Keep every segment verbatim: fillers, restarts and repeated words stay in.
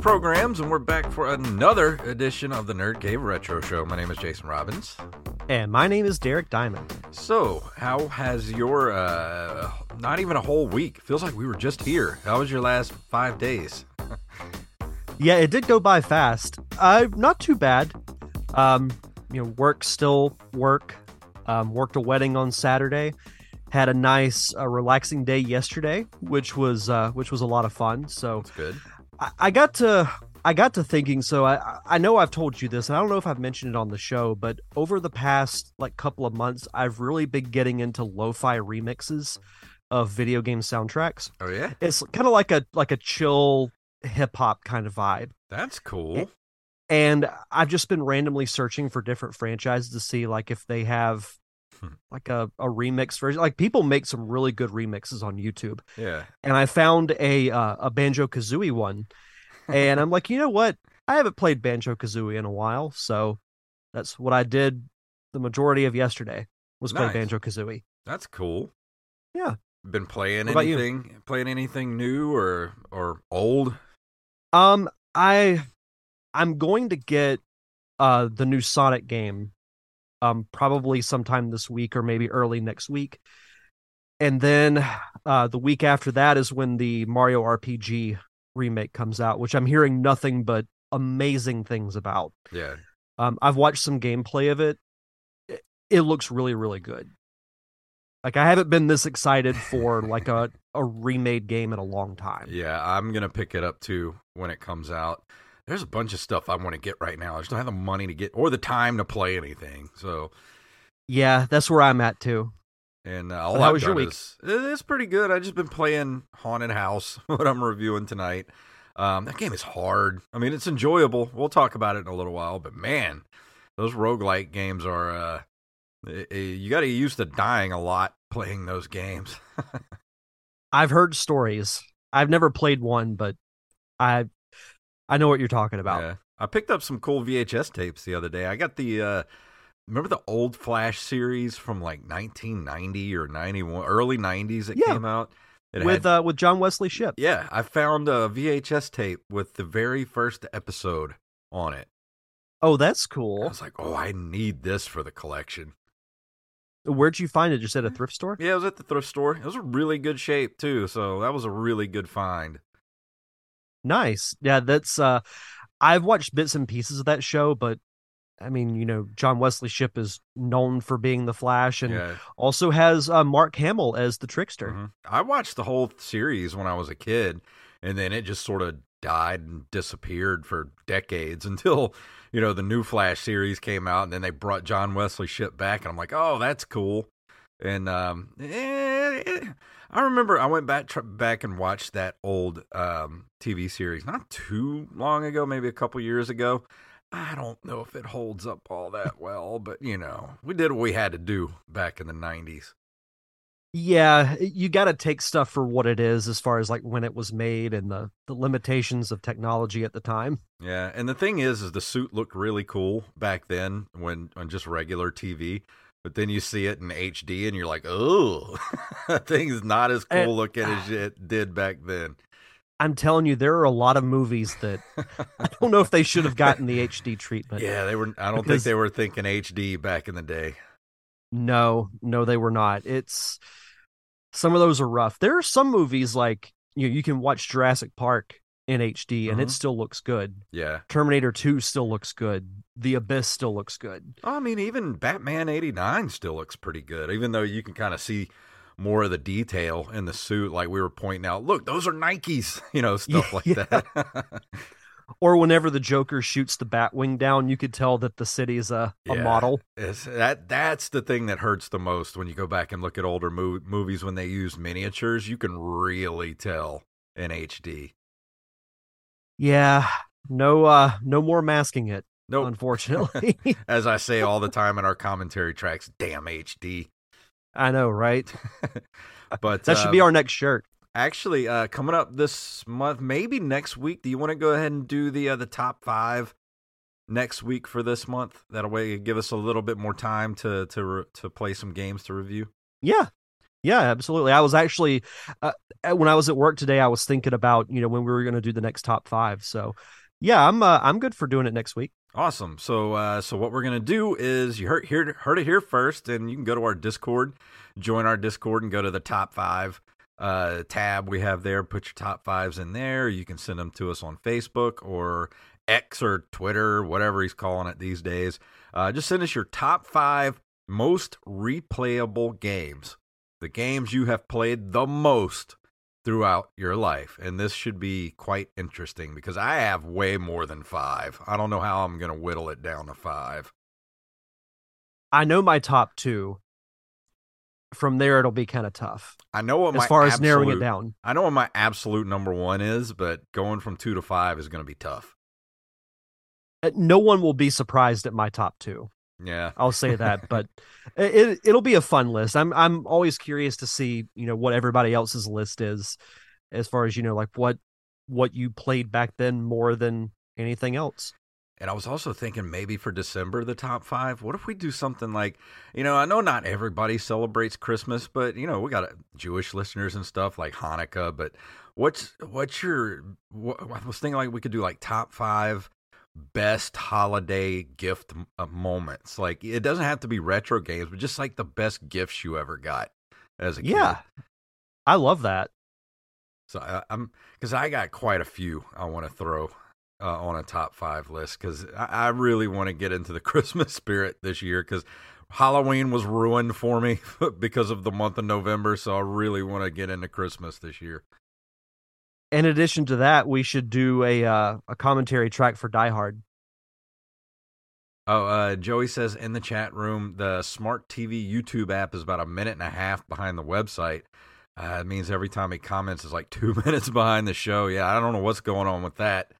Programs, and we're back for another edition of the Nerd Cave Retro Show. My name is Jason Robbins. And my name is Derek Diamond. So, how has your, uh, not even a whole week, feels like we were just here. How was your last five days? Yeah, it did go by fast. Uh, not too bad. Um, you know, work still work. Um, worked a wedding on Saturday. Had a nice, uh, relaxing day yesterday, which was, uh, which was a lot of fun. So, that's good. I got to I got to thinking, so I, I know I've told you this, and I don't know if I've mentioned it on the show, but over the past like couple of months, I've really been getting into lo-fi remixes of video game soundtracks. Oh yeah? It's kind of like a like a chill hip-hop kind of vibe. That's cool. And I've just been randomly searching for different franchises to see like if they have hmm. like a, a remix version. Like people make some really good remixes on YouTube. Yeah. And I found a uh, a Banjo-Kazooie one. And I'm like, you know what? I haven't played Banjo-Kazooie in a while, so that's what I did the majority of yesterday was nice. Play Banjo-Kazooie. That's cool. Yeah. Been playing anything you? playing anything new or or old? Um I I'm going to get uh the new Sonic game. Um, probably sometime this week or maybe early next week. And then uh, the week after that is when the Mario R P G remake comes out, which I'm hearing nothing but amazing things about. Yeah. Um, I've watched some gameplay of it. It, it looks really, really good. Like I haven't been this excited for like a, a remade game in a long time. Yeah. I'm going to pick it up too when it comes out. There's a bunch of stuff I want to get right now. I just don't have the money to get or the time to play anything. So, yeah, that's where I'm at too. And uh, all so I've was done your week? Is it's pretty good. I've just been playing Haunted House, what I'm reviewing tonight. Um, that game is hard. I mean, it's enjoyable. We'll talk about it in a little while. But man, those roguelike games are. Uh, you got to get used to dying a lot playing those games. I've heard stories. I've never played one, but I. I know what you're talking about. Yeah. I picked up some cool V H S tapes the other day. I got the, uh, remember the old Flash series from like nineteen ninety or ninety-one, early nineties it yeah. came out? It with had, uh, with John Wesley Shipp. Yeah, I found a V H S tape with the very first episode on it. Oh, that's cool. I was like, oh, I need this for the collection. Where'd you find it? Just at a thrift store? Yeah, it was at the thrift store. It was a really good shape too, so that was a really good find. Nice. Yeah, that's uh I've watched bits and pieces of that show, but I mean, you know, John Wesley Shipp is known for being the Flash, and yeah. also has uh, Mark Hamill as the Trickster. Mm-hmm. I watched the whole series when I was a kid, and then it just sort of died and disappeared for decades until, you know, the new Flash series came out, and then they brought John Wesley Shipp back, and I'm like, oh, that's cool. And um, eh, eh, I remember I went back tr- back and watched that old um, T V series not too long ago, maybe a couple years ago. I don't know if it holds up all that well, but, you know, we did what we had to do back in the nineties. Yeah, you got to take stuff for what it is as far as, like, when it was made and the, the limitations of technology at the time. Yeah, and the thing is, is the suit looked really cool back then when on just regular T V, but then you see it in H D and you're like, oh, that thing's not as cool and, looking as it did back then. I'm telling you, there are a lot of movies that I don't know if they should have gotten the H D treatment. Yeah, they were. I don't because, think they were thinking H D back in the day. No, no, they were not. It's some of those are rough. There are some movies like, you know, you can watch Jurassic Park in H D and mm-hmm. it still looks good. Yeah. Terminator two still looks good. The Abyss still looks good. I mean, even Batman eighty-nine still looks pretty good, even though you can kind of see more of the detail in the suit. Like we were pointing out, look, those are Nikes, you know, stuff yeah, like yeah. that. Or whenever the Joker shoots the Batwing down, you could tell that the city's a, a yeah, model. That That's the thing that hurts the most when you go back and look at older mo- movies when they use miniatures. You can really tell in H D. Yeah, no uh, no more masking it, nope. Unfortunately. As I say all the time in our commentary tracks, damn H D. I know, right? But that should um, be our next shirt. Actually, uh, coming up this month, maybe next week. Do you want to go ahead and do the uh, the top five next week for this month? That way, give us a little bit more time to to re- to play some games to review. Yeah, yeah, absolutely. I was actually uh, when I was at work today, I was thinking about, you know, when we were going to do the next top five. So, yeah, I'm uh, I'm good for doing it next week. Awesome. So uh, so what we're going to do is you heard, heard, heard it here first, and you can go to our Discord, join our Discord, and go to the top five uh, tab we have there. Put your top fives in there. You can send them to us on Facebook or X or Twitter, whatever he's calling it these days. Uh, just send us your top five most replayable games, the games you have played the most throughout your life. And this should be quite interesting because I have way more than five. I don't know how I'm going to whittle it down to five. I know my top two. From there, it'll be kind of tough. I know what as my far absolute, as narrowing it down. I know what my absolute number one is, but going from two to five is going to be tough. No one will be surprised at my top two. Yeah, I'll say that, but it it'll be a fun list. I'm I'm always curious to see, you know, what everybody else's list is, as far as, you know, like what what you played back then more than anything else. And I was also thinking maybe for December, the top five, what if we do something like, you know, I know not everybody celebrates Christmas, but, you know, we got Jewish listeners and stuff like Hanukkah, but what's, what's your, what, I was thinking like we could do like top five best holiday gift uh, moments. Like it doesn't have to be retro games, but just like the best gifts you ever got as a kid. Yeah, I love that. So I, I'm, cause I got quite a few I want to throw Uh, on a top five list because I, I really want to get into the Christmas spirit this year because Halloween was ruined for me because of the month of November. So I really want to get into Christmas this year. In addition to that, we should do a uh, a commentary track for Die Hard. Oh, uh, Joey says in the chat room, the smart T V YouTube app is about a minute and a half behind the website. Uh, it means every time he comments is like two minutes behind the show. Yeah, I don't know what's going on with that.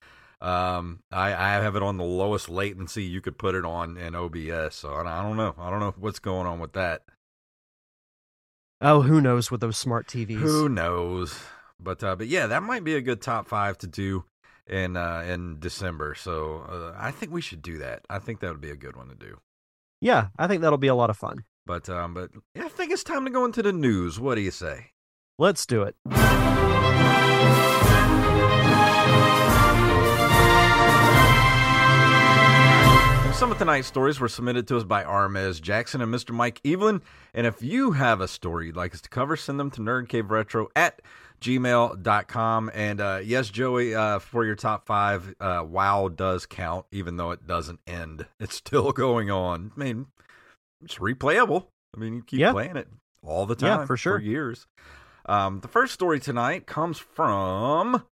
Um, I, I have it on the lowest latency you could put it on in O B S. So I don't know. I don't know what's going on with that. Oh, who knows with those smart T Vs? Who knows? But, uh, but yeah, that might be a good top five to do in, uh, in December. So, uh, I think we should do that. I think that would be a good one to do. Yeah. I think that'll be a lot of fun, but, um, but I think it's time to go into the news. What do you say? Let's do it. Some of tonight's stories were submitted to us by Armez Jackson and Mister Mike Evelyn. And if you have a story you'd like us to cover, send them to nerdcaveretro at gmail dot com. And uh, yes, Joey, uh, for your top five, uh, WoW does count, even though it doesn't end. It's still going on. I mean, it's replayable. I mean, you keep yeah. playing it all the time yeah, for, sure. for years. Um, the first story tonight comes from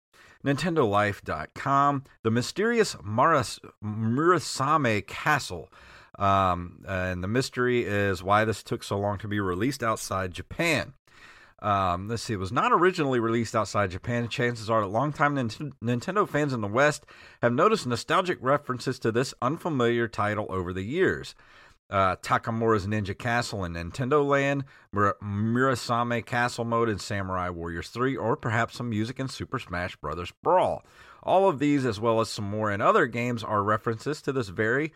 Nintendolife dot com, the mysterious Maras- Murasame Castle. Um, and the mystery is why this took so long to be released outside Japan. Um, let's see, it was not originally released outside Japan. Chances are that longtime Nint- Nintendo fans in the West have noticed nostalgic references to this unfamiliar title over the years. Uh, Takamura's Ninja Castle in Nintendo Land, Mur- Murasame Castle Mode in Samurai Warriors three, or perhaps some music in Super Smash Bros. Brawl. All of these, as well as some more in other games, are references to this very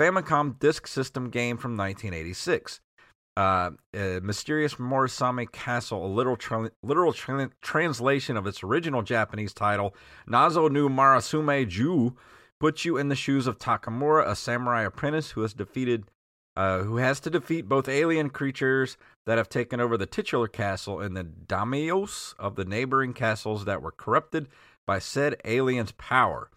Famicom Disk System game from nineteen eighty-six. Uh, uh, mysterious Murasame Castle, a literal, tra- literal tra- translation of its original Japanese title, Nazo no Marasume Ju, puts you in the shoes of Takamura, a samurai apprentice who has defeated Uh, who has to defeat both alien creatures that have taken over the titular castle and the daimios of the neighboring castles that were corrupted by said alien's power.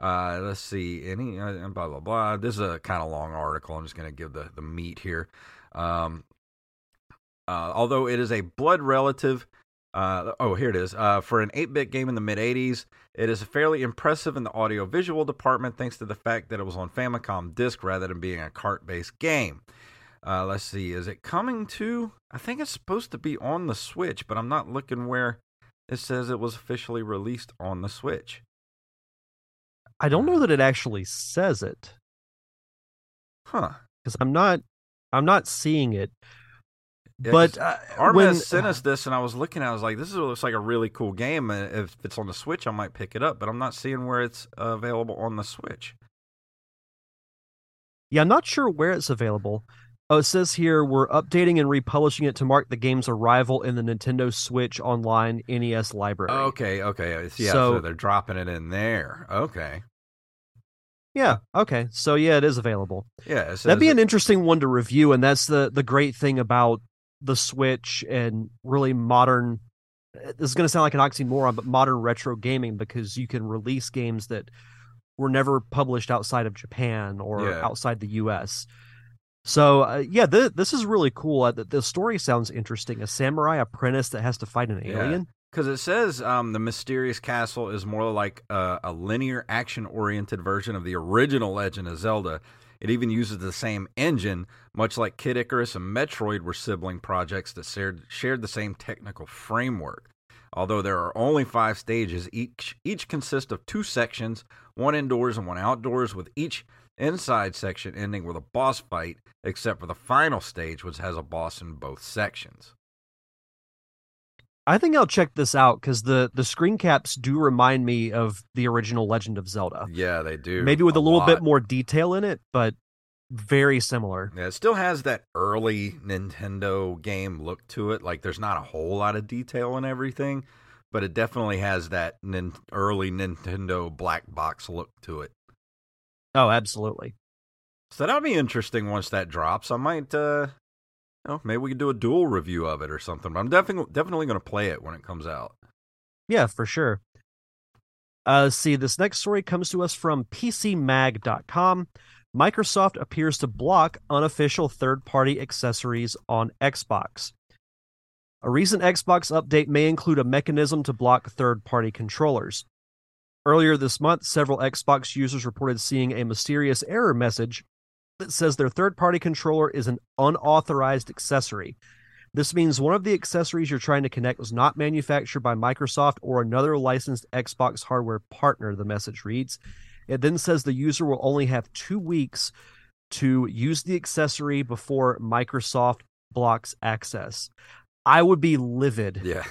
Uh, let's see, any uh, blah, blah, blah. This is a kind of long article. I'm just going to give the, the meat here. Um, uh, although it is a blood relative, uh, oh, here it is. Uh, for an eight-bit game in the mid-eighties, it is fairly impressive in the audio-visual department thanks to the fact that it was on Famicom disc rather than being a cart-based game. Uh, let's see, is it coming to... I think it's supposed to be on the Switch, but I'm not looking where it says it was officially released on the Switch. I don't know that it actually says it. Huh. Because I'm not, I'm not seeing it. Yeah, but uh, Armez sent us this, and I was looking at it, I was like, this is, looks like a really cool game. If it's on the Switch, I might pick it up, but I'm not seeing where it's uh, available on the Switch. Yeah, I'm not sure where it's available. Oh, it says here, we're updating and republishing it to mark the game's arrival in the Nintendo Switch Online N E S library. Okay, okay. Yeah, so, so they're dropping it in there. Okay. Yeah, okay. So, yeah, it is available. Yeah. Says, That'd be an interesting one to review, and that's the, the great thing about the Switch and really modern, this is going to sound like an oxymoron, but modern retro gaming, because you can release games that were never published outside of Japan or yeah. outside the U S. So uh, yeah, th- this is really cool. Uh, the, the story sounds interesting. A samurai apprentice that has to fight an yeah. alien. Because it says um, the mysterious castle is more like a, a linear action-oriented version of the original Legend of Zelda. It even uses the same engine, much like Kid Icarus and Metroid were sibling projects that shared, shared the same technical framework. Although there are only five stages, each each consists of two sections, one indoors and one outdoors, with each inside section ending with a boss fight, except for the final stage, which has a boss in both sections. I think I'll check this out, because the, the screen caps do remind me of the original Legend of Zelda. Yeah, they do. Maybe with a, a little lot. bit more detail in it, but very similar. Yeah, it still has that early Nintendo game look to it. Like, there's not a whole lot of detail in everything, but it definitely has that nin- early Nintendo black box look to it. Oh, absolutely. So that'll be interesting once that drops. I might... Uh... Oh, maybe we could do a dual review of it or something. But I'm definitely definitely going to play it when it comes out. Yeah, for sure. Uh, see, this next story comes to us from P C Mag dot com. Microsoft appears to block unofficial third-party accessories on Xbox. A recent Xbox update may include a mechanism to block third-party controllers. Earlier this month, several Xbox users reported seeing a mysterious error message that says their third-party controller is an unauthorized accessory. This means one of the accessories you're trying to connect was not manufactured by Microsoft or another licensed Xbox hardware partner, the message reads. It then says the user will only have two weeks to use the accessory before Microsoft blocks access. I would be livid yeah.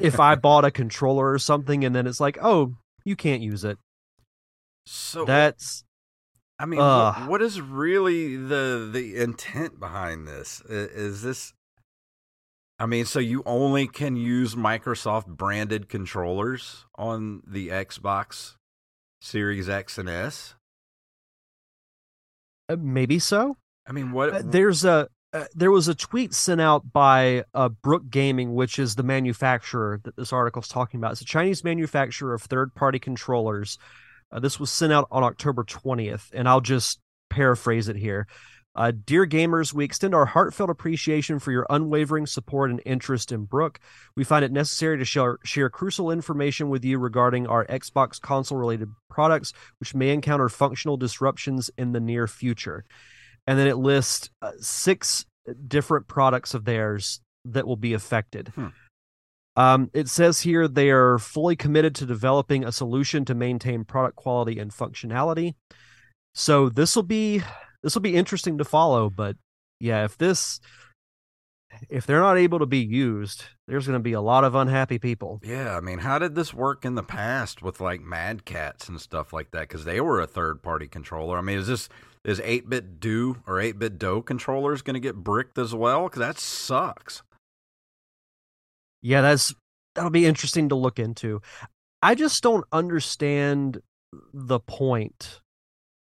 if I bought a controller or something, and then it's like, oh, you can't use it. So that's... I mean, uh, what, what is really the the intent behind this? Is, is this, I mean, so you only can use Microsoft-branded controllers on the Xbox Series X and S? Uh, maybe so. I mean, what uh, there's a uh, there was a tweet sent out by uh, Brook Gaming, which is the manufacturer that this article is talking about. It's a Chinese manufacturer of third-party controllers. Uh, this was sent out on October twentieth, and I'll just paraphrase it here. Uh, Dear gamers, we extend our heartfelt appreciation for your unwavering support and interest in Brook. We find it necessary to share, share crucial information with you regarding our Xbox console-related products, which may encounter functional disruptions in the near future. And then it lists uh, six different products of theirs that will be affected. Hmm. Um, it says here they are fully committed to developing a solution to maintain product quality and functionality. So this will be... This will be interesting to follow, but yeah, if this, if they're not able to be used, there's going to be a lot of unhappy people. Yeah, I mean, how did this work in the past with like Mad Cats and stuff like that? Because they were a third-party controller. I mean, is this is eight bit do or eight bit do controllers going to get bricked as well? Because that sucks. Yeah, that's that'll be interesting to look into. I just don't understand the point.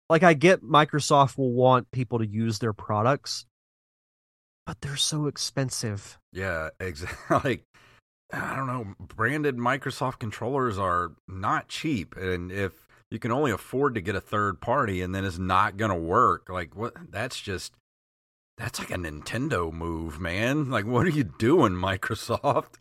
Like, I get Microsoft will want people to use their products, but they're so expensive. Yeah, exactly. Like, I don't know. Branded Microsoft controllers are not cheap. And if you can only afford to get a third party and then it's not going to work, like, what? That's just, that's like a Nintendo move, man. Like, what are you doing, Microsoft?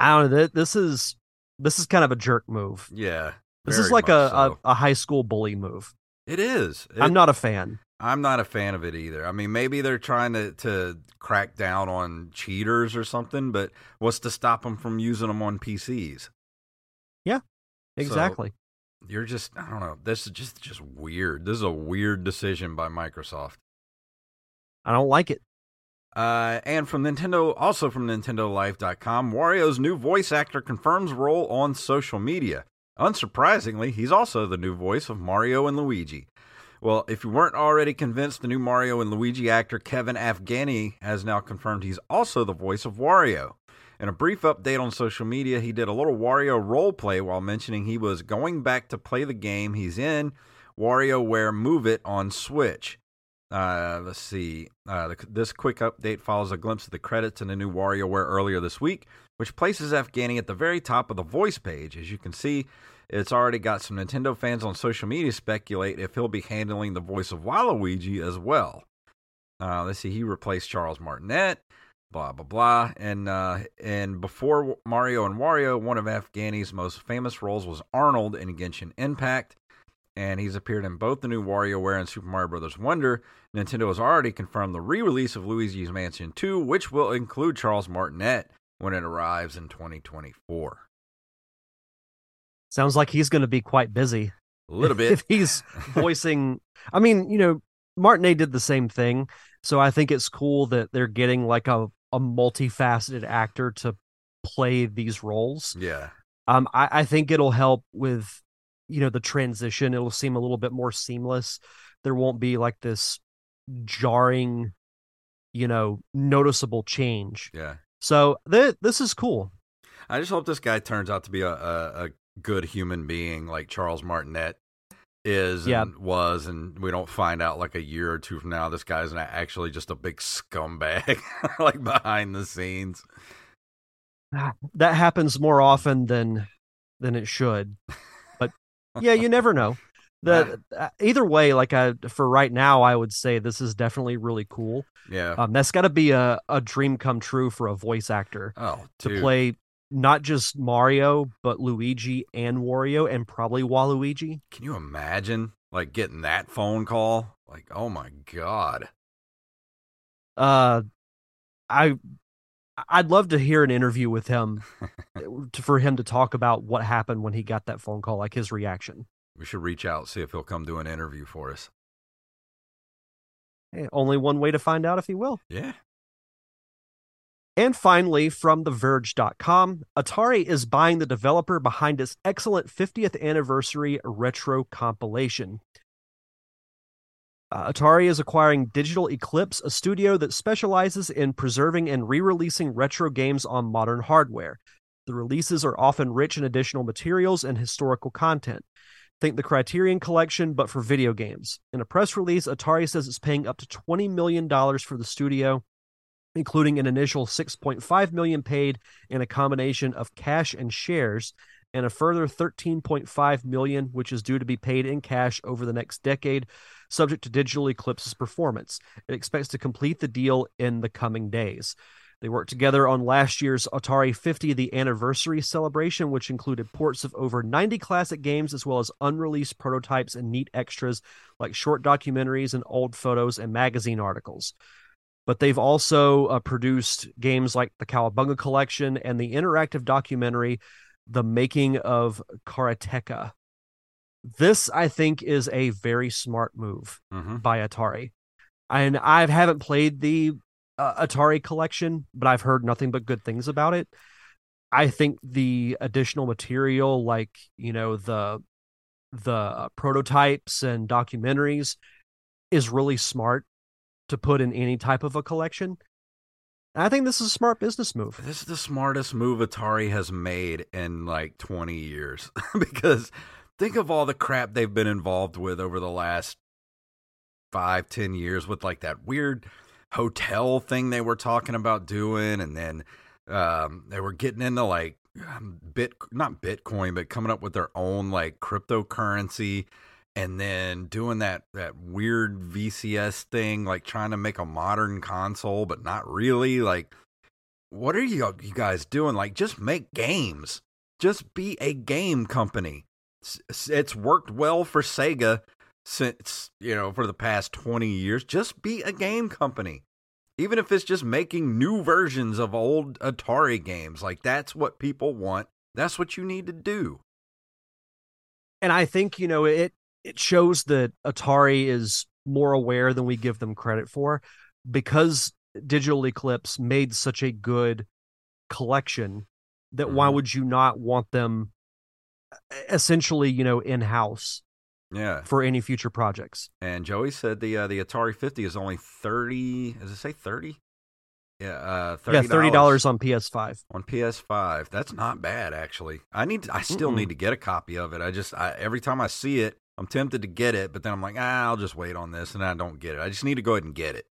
I don't know. This is, this is kind of a jerk move. Yeah. This is like a, so. a, a high school bully move. It is. It, I'm not a fan. I'm not a fan of it either. I mean, maybe they're trying to, to crack down on cheaters or something, but what's to stop them from using them on P Cs? Yeah, exactly. So you're just, I don't know. This is just, just weird. This is a weird decision by Microsoft. I don't like it. Uh, and from Nintendo, also from Nintendo Life dot com, Wario's new voice actor confirms role on social media. Unsurprisingly, he's also the new voice of Mario and Luigi. Well, if you weren't already convinced, the new Mario and Luigi actor Kevin Afghani has now confirmed he's also the voice of Wario. In a brief update on social media, he did a little Wario roleplay while mentioning he was going back to play the game he's in, WarioWare Move It on Switch. Uh, let's see. Uh, this quick update follows a glimpse of the credits in the new WarioWare earlier this week, which places Afghani at the very top of the voice page. As you can see, it's already got some Nintendo fans on social media speculate if he'll be handling the voice of Waluigi as well. Uh, let's see, he replaced Charles Martinet, blah, blah, blah. And, uh, and before Mario and Wario, one of Afghani's most famous roles was Arnold in Genshin Impact. And he's appeared in both the new WarioWare and Super Mario Bros. Wonder. Nintendo has already confirmed the re-release of Luigi's Mansion two, which will include Charles Martinet when it arrives in twenty twenty-four. Sounds like he's going to be quite busy. A little bit. If he's voicing... I mean, you know, Martinet did the same thing, so I think it's cool that they're getting like a, a multifaceted actor to play these roles. Yeah. Um, I, I think it'll help with... you know, the transition, it'll seem a little bit more seamless. There won't be like this jarring, you know, noticeable change. Yeah. So th- this is cool. I just hope this guy turns out to be a, a, a good human being like Charles Martinet is yeah. and was, and we don't find out like a year or two from now, this guy's not actually just a big scumbag like behind the scenes. That happens more often than than it should. Yeah, you never know. The uh, either way, like I, for right now, I would say this is definitely really cool. Yeah, um, that's got to be a, a dream come true for a voice actor. Oh, to dude. play not just Mario but Luigi and Wario and probably Waluigi. Can you imagine like getting that phone call? Like, oh my god. Uh, I I'd love to hear an interview with him for him to talk about what happened when he got that phone call, like his reaction. We should reach out, see if he'll come do an interview for us. Hey, only one way to find out if he will. Yeah. And finally, from the verge dot com, Atari is buying the developer behind its excellent fiftieth anniversary retro compilation. Uh, Atari is acquiring Digital Eclipse, a studio that specializes in preserving and re-releasing retro games on modern hardware. The releases are often rich in additional materials and historical content. Think the Criterion Collection, but for video games. In a press release, Atari says it's paying up to twenty million dollars for the studio, including an initial six point five million dollars paid in a combination of cash and shares, and a further thirteen point five million dollars, which is due to be paid in cash over the next decade, subject to Digital Eclipse's performance. It expects to complete the deal in the coming days. They worked together on last year's Atari fifty, the anniversary celebration, which included ports of over ninety classic games, as well as unreleased prototypes and neat extras like short documentaries and old photos and magazine articles. But they've also uh, produced games like the Cowabunga Collection and the interactive documentary The Making of Karateka. This, I think, is a very smart move mm-hmm. by Atari. And I haven't played the uh, Atari collection, but I've heard nothing but good things about it. I think the additional material, like, you know, the the prototypes and documentaries, is really smart to put in any type of a collection. I think this is a smart business move. This is the smartest move Atari has made in like twenty years because think of all the crap they've been involved with over the last five, ten years with like that weird hotel thing they were talking about doing. And then um, they were getting into like bit, not Bitcoin, but coming up with their own like cryptocurrency. And then doing that, that weird V C S thing, like trying to make a modern console, but not really. Like, what are you, you guys doing? Like, just make games. Just be a game company. It's, it's worked well for Sega since, you know, for the past twenty years. Just be a game company. Even if it's just making new versions of old Atari games. Like, that's what people want. That's what you need to do. And I think, you know, it, It shows that Atari is more aware than we give them credit for, because Digital Eclipse made such a good collection that mm-hmm. why would you not want them essentially, you know, in-house yeah. for any future projects? And Joey said the uh, the Atari fifty is only thirty, does it say thirty? Yeah, uh, thirty dollars. Yeah, thirty dollars on P S five. On P S five. That's not bad, actually. I need to, I still Mm-mm. need to get a copy of it. I just I, every time I see it, I'm tempted to get it, but then I'm like, ah, I'll just wait on this, and I don't get it. I just need to go ahead and get it.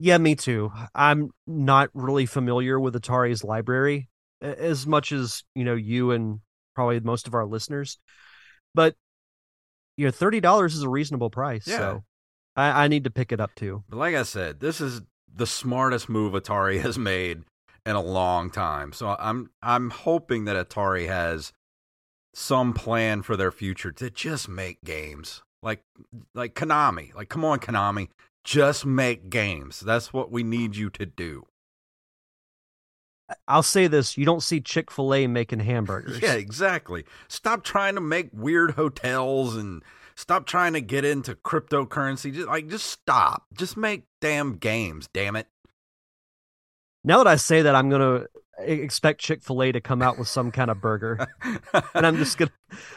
Yeah, me too. I'm not really familiar with Atari's library as much as, you know, you and probably most of our listeners. But, you know, thirty dollars is a reasonable price, yeah. so I, I need to pick it up too. But like I said, this is the smartest move Atari has made in a long time. So I'm I'm hoping that Atari has some plan for their future to just make games like, like Konami, like, come on, Konami, just make games. That's what we need you to do. I'll say this. You don't see Chick-fil-A making hamburgers. Yeah, exactly. Stop trying to make weird hotels and stop trying to get into cryptocurrency. Just like, just stop, just make damn games. Damn it. Now that I say that, I'm going to expect Chick-fil-A to come out with some kind of burger, and I'm just gonna.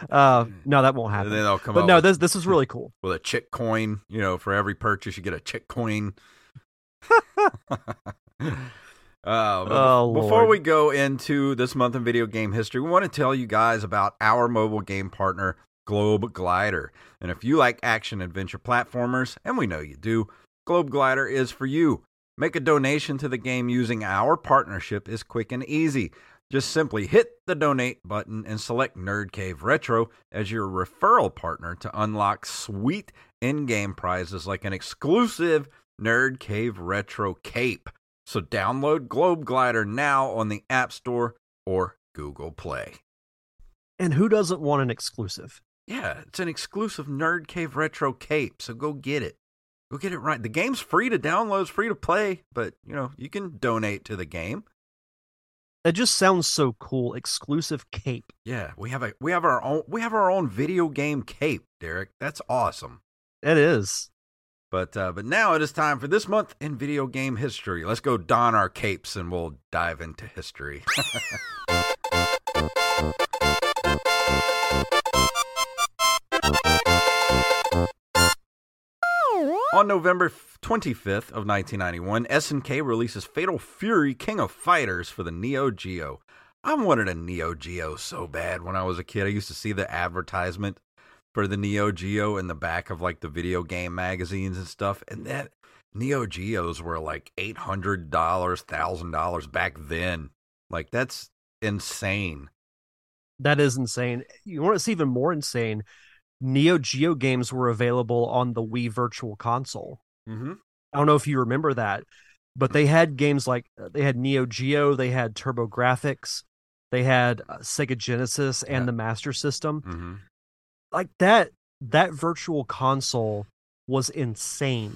Uh, no, that won't happen. And then they'll come. But no, with, this this is really cool. With a chick coin, you know, for every purchase you get a chick coin. Uh, oh, before Lord. we go into this month in video game history, we want to tell you guys about our mobile game partner, Globe Glider. And if you like action adventure platformers, and we know you do, Globe Glider is for you. Make a donation to the game using our partnership is quick and easy. Just simply hit the donate button and select Nerd Cave Retro as your referral partner to unlock sweet in-game prizes like an exclusive Nerd Cave Retro cape. So download Globe Glider now on the App Store or Google Play. And who doesn't want an exclusive? Yeah, it's an exclusive Nerd Cave Retro cape, so go get it. Go get it right. The game's free to download, it's free to play, but, you know, you can donate to the game. That just sounds so cool. Exclusive cape. Yeah, we have a we have our own we have our own video game cape, Derek. That's awesome. It is. But uh, but now it is time for this month in video game history. Let's go don our capes and we'll dive into history. On November twenty-fifth of nineteen ninety-one, S N K releases Fatal Fury King of Fighters for the Neo Geo. I wanted a Neo Geo so bad when I was a kid. I used to see the advertisement for the Neo Geo in the back of like the video game magazines and stuff. And that Neo Geos were like eight hundred dollars, one thousand dollars back then. Like, that's insane. That is insane. You want to see even more insane? Neo Geo games were available on the Wii Virtual Console. Mm-hmm. I don't know if you remember that, but they had games like they had Neo Geo, they had TurboGrafx, they had uh, Sega Genesis and yeah. the Master System. Mm-hmm. Like that, that Virtual Console was insane.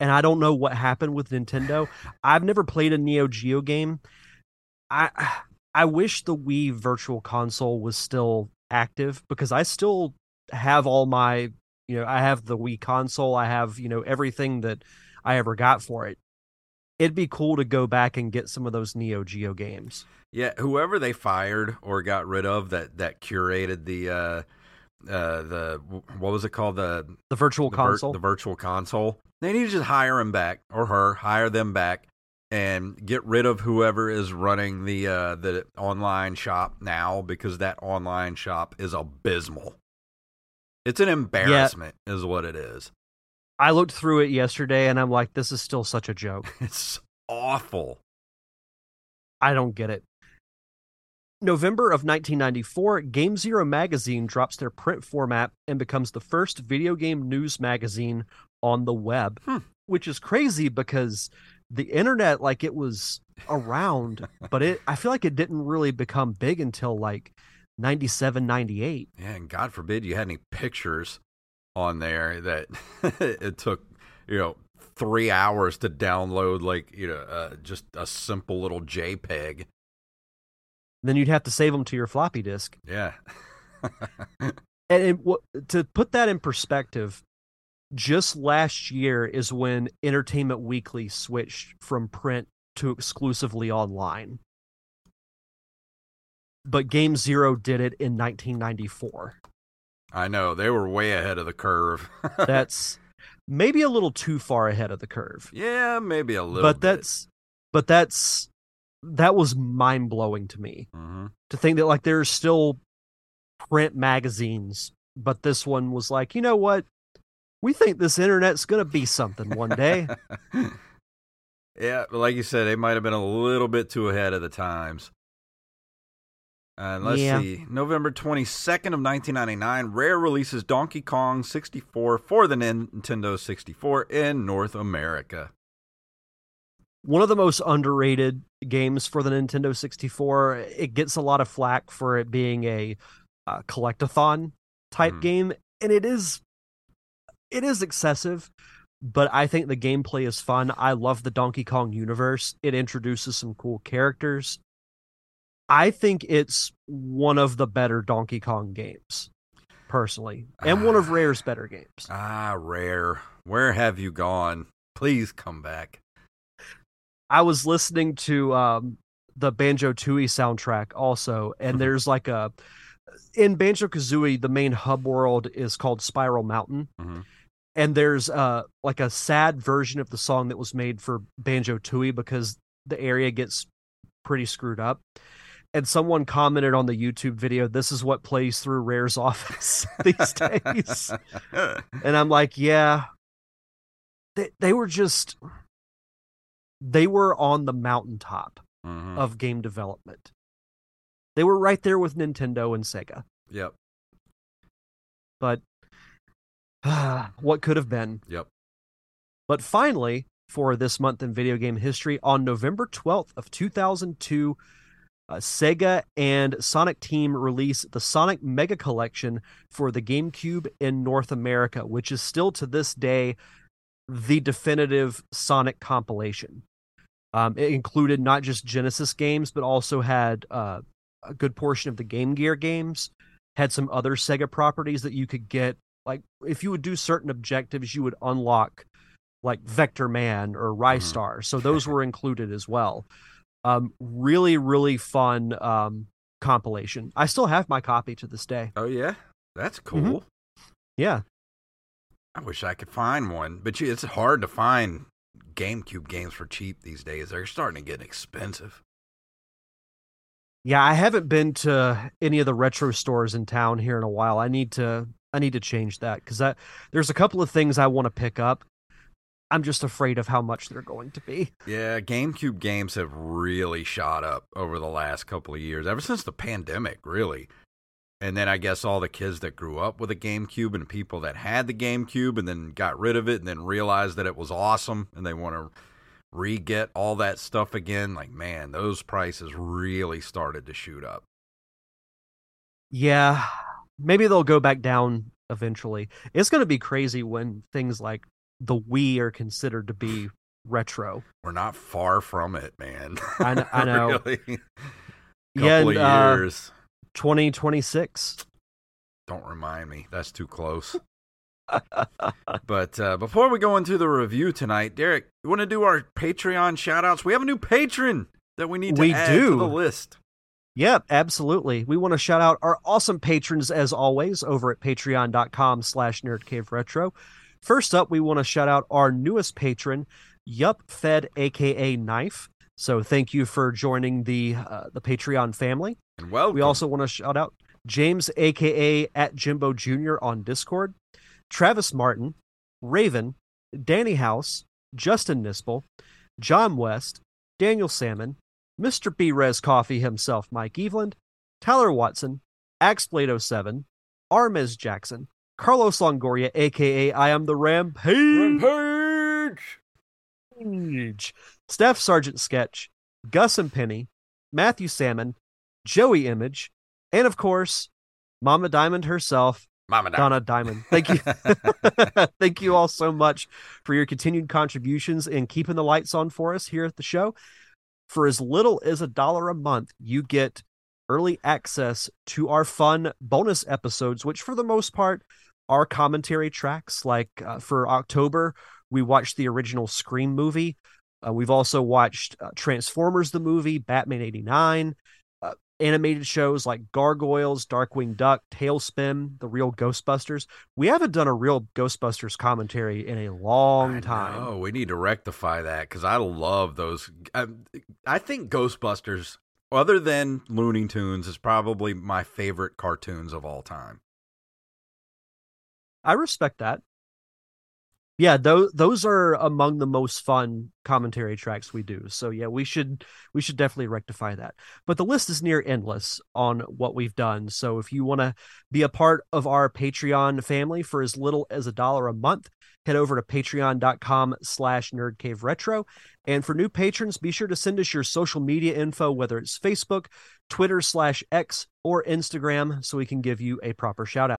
And I don't know what happened with Nintendo. I've never played a Neo Geo game. I I wish the Wii Virtual Console was still active, because I still have all my, you know, I have the Wii console. I have, you know, everything that I ever got for it. It'd be cool to go back and get some of those Neo Geo games. Yeah, whoever they fired or got rid of that that curated the uh uh the what was it called the the virtual the console vir- the virtual console. They need to just hire him back or her, hire them back, and get rid of whoever is running the uh the online shop now, because that online shop is abysmal. It's an embarrassment, yeah. is what it is. I looked through it yesterday, and I'm like, this is still such a joke. It's awful. I don't get it. November of nineteen ninety-four, Game Zero magazine drops their print format and becomes the first video game news magazine on the web, hmm. which is crazy because the internet, like, it was around, but it I feel like it didn't really become big until, like, ninety-seven, ninety-eight. Yeah, and God forbid you had any pictures on there that it took, you know, three hours to download, like, you know, uh, just a simple little JPEG. Then you'd have to save them to your floppy disk. Yeah. and it, to put that in perspective, just last year is when Entertainment Weekly switched from print to exclusively online. But Game Zero did it in nineteen ninety-four. I know. They were way ahead of the curve. That's maybe a little too far ahead of the curve. Yeah, maybe a little but bit. That's, but that's, that was mind-blowing to me. Mm-hmm. To think that, like, there's still print magazines, but this one was like, you know what? We think this internet's going to be something one day. Yeah, but like you said, they might have been a little bit too ahead of the times. Uh, let's yeah. see. November twenty-second of nineteen ninety-nine, Rare releases Donkey Kong sixty-four for the Nintendo sixty-four in North America. One of the most underrated games for the Nintendo sixty-four. It gets a lot of flack for it being a uh, collect-a-thon type mm. game, and it is it is excessive, but I think the gameplay is fun. I love the Donkey Kong universe. It introduces some cool characters. I think it's one of the better Donkey Kong games, personally, and ah, one of Rare's better games. Ah, Rare. Where have you gone? Please come back. I was listening to um, the Banjo-Tooie soundtrack also, and there's like a... In Banjo-Kazooie, the main hub world is called Spiral Mountain, mm-hmm. and there's uh, like a sad version of the song that was made for Banjo-Tooie because the area gets pretty screwed up. And someone commented on the YouTube video, this is what plays through Rare's office these days. And I'm like, yeah, they, they were just, they were on the mountaintop mm-hmm. of game development. They were right there with Nintendo and Sega. Yep. But uh, what could have been? Yep. But finally, for this month in video game history, on November twelfth of two thousand two, Uh, Sega and Sonic Team release the Sonic Mega Collection for the GameCube in North America, which is still to this day the definitive Sonic compilation. Um, it included not just Genesis games, but also had uh, a good portion of the Game Gear games, had some other Sega properties that you could get. Like, if you would do certain objectives, you would unlock, like, Vector Man or Rystar. Mm-hmm. So those were included as well. Um, really, really fun um, compilation. I still have my copy to this day. Oh, yeah? That's cool. Mm-hmm. Yeah. I wish I could find one, but it's hard to find GameCube games for cheap these days. They're starting to get expensive. Yeah, I haven't been to any of the retro stores in town here in a while. I need to I need to change that, because there's a couple of things I want to pick up. I'm just afraid of how much they're going to be. Yeah, GameCube games have really shot up over the last couple of years, ever since the pandemic, really. And then I guess all the kids that grew up with a GameCube and people that had the GameCube and then got rid of it and then realized that it was awesome and they want to re-get all that stuff again. Like, man, those prices really started to shoot up. Yeah, maybe they'll go back down eventually. It's going to be crazy when things like the Wii are considered to be retro. We're not far from it, man. I know. I know. Really? Couple yeah, of years. Uh, twenty twenty-six. Don't remind me. That's too close. But uh, before we go into the review tonight, Derek, you want to do our Patreon shout-outs? We have a new patron that we need to we add do. to the list. Yeah, absolutely. We want to shout out our awesome patrons, as always, over at patreon.com slash nerdcaveretro. First up, we want to shout out our newest patron, Yup Fed, a k a. Knife. So thank you for joining the uh, the Patreon family. And welcome. We also want to shout out James, a k a. at Jimbo Junior on Discord, Travis Martin, Raven, Danny House, Justin Nispel, John West, Daniel Salmon, Mister B. Rez Coffee himself, Mike Eveland, Tyler Watson, Axblade oh seven, Armez Jackson, Carlos Longoria, a k a. I Am the Rampage, Rampage. Rampage. Steph Sergeant Sketch, Gus and Penny, Matthew Salmon, Joey Image, and of course, Mama Diamond herself, Mama Donna Diamond. Thank you. Thank you all so much for your continued contributions and keeping the lights on for us here at the show. For as little as a dollar a month, you get early access to our fun bonus episodes, which for the most part are commentary tracks. Like uh, for October, we watched the original Scream movie. Uh, we've also watched uh, Transformers the movie, Batman eighty-nine, uh, animated shows like Gargoyles, Darkwing Duck, Tailspin, The Real Ghostbusters. We haven't done a real Ghostbusters commentary in a long I time. Oh, we need to rectify that, because I love those. I, I think Ghostbusters, other than Looney Tunes, is probably my favorite cartoons of all time. I respect that. Yeah, those those are among the most fun commentary tracks we do. So yeah, we should we should definitely rectify that. But the list is near endless on what we've done. So if you want to be a part of our Patreon family for as little as a dollar a month, head over to patreon.com slash nerdcaveretro. And for new patrons, be sure to send us your social media info, whether it's Facebook, Twitter slash X, or Instagram, so we can give you a proper shout out.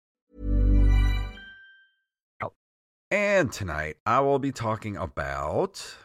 And tonight, I will be talking about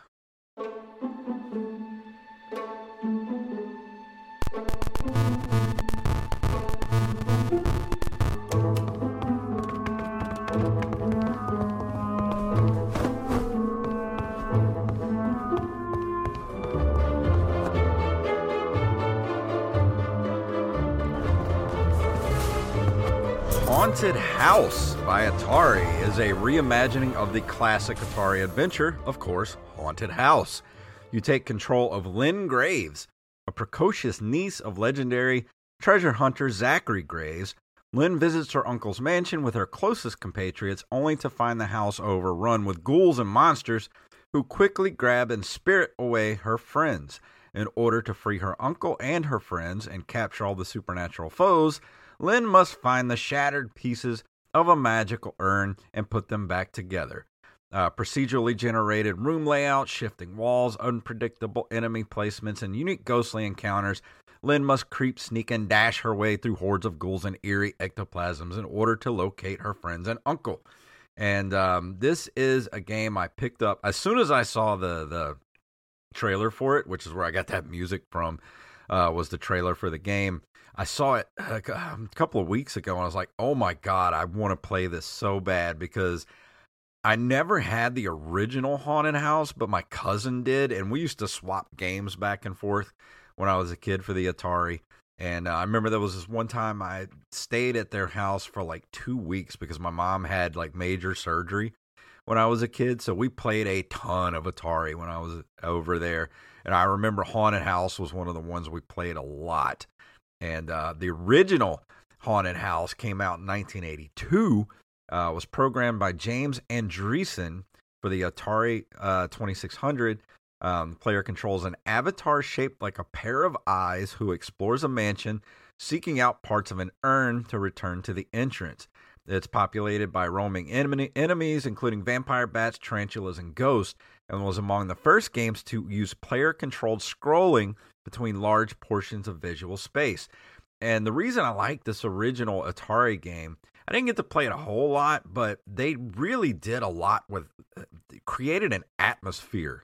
Haunted House by Atari is a reimagining of the classic Atari adventure, of course, Haunted House. You take control of Lynn Graves, a precocious niece of legendary treasure hunter Zachary Graves. Lynn visits her uncle's mansion with her closest compatriots, only to find the house overrun with ghouls and monsters who quickly grab and spirit away her friends. In order to free her uncle and her friends and capture all the supernatural foes, Lynn must find the shattered pieces of a magical urn and put them back together. Uh, procedurally generated room layouts, shifting walls, unpredictable enemy placements, and unique ghostly encounters. Lynn must creep, sneak, and dash her way through hordes of ghouls and eerie ectoplasms in order to locate her friends and uncle. And um, this is a game I picked up as soon as I saw the the trailer for it, which is where I got that music from, uh, was the trailer for the game. I saw it a couple of weeks ago, and I was like, oh my God, I want to play this so bad, because I never had the original Haunted House, but my cousin did, and we used to swap games back and forth when I was a kid for the Atari. And uh, I remember there was this one time I stayed at their house for like two weeks because my mom had like major surgery when I was a kid. So we played a ton of Atari when I was over there. And I remember Haunted House was one of the ones we played a lot. And uh, the original Haunted House came out in nineteen eighty-two, uh, was programmed by James Andreessen for the Atari uh, twenty-six hundred. Um, player controls an avatar shaped like a pair of eyes who explores a mansion, seeking out parts of an urn to return to the entrance. It's populated by roaming enemy, enemies, including vampire bats, tarantulas, and ghosts, and was among the first games to use player-controlled scrolling between large portions of visual space. And the reason I like this original Atari game, I didn't get to play it a whole lot, but they really did a lot with, created an atmosphere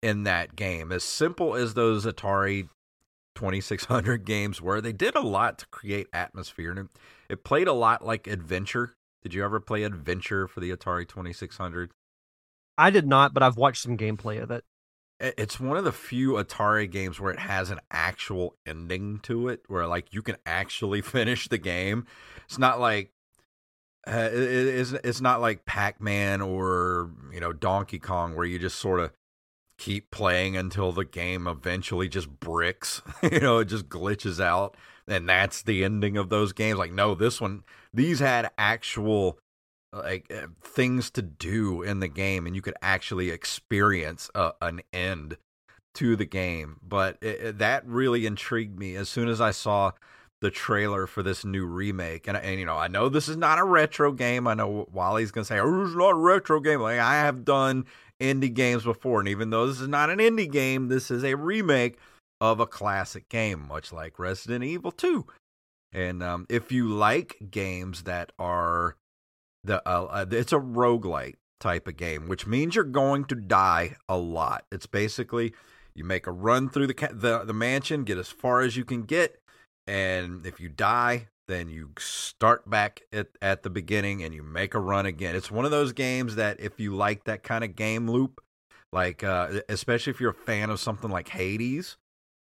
in that game, as simple as those Atari twenty-six hundred games were. They did a lot to create atmosphere, and it, it played a lot like Adventure. Did you ever play Adventure for the Atari twenty-six hundred? I did not, but I've watched some gameplay of it. It's one of the few Atari games where it has an actual ending to it, where like you can actually finish the game. It's not like uh, it, it's, it's not like Pac-Man or, you know, Donkey Kong, where you just sort of keep playing until the game eventually just bricks, you know, it just glitches out, and that's the ending of those games. Like, no, this one, these had actual like things to do in the game, and you could actually experience a, an end to the game. But it, it, that really intrigued me as soon as I saw the trailer for this new remake. And, and you know, I know this is not a retro game. I know Wally's going to say, oh, it's not a retro game. Like, I have done indie games before. And even though this is not an indie game, this is a remake of a classic game, much like Resident Evil two. And um, if you like games that are, the uh, it's a roguelite type of game, which means you're going to die a lot. It's basically you make a run through the the, the mansion, get as far as you can get, and if you die, then you start back at, at the beginning and you make a run again. It's one of those games that if you like that kind of game loop, like uh, especially if you're a fan of something like Hades,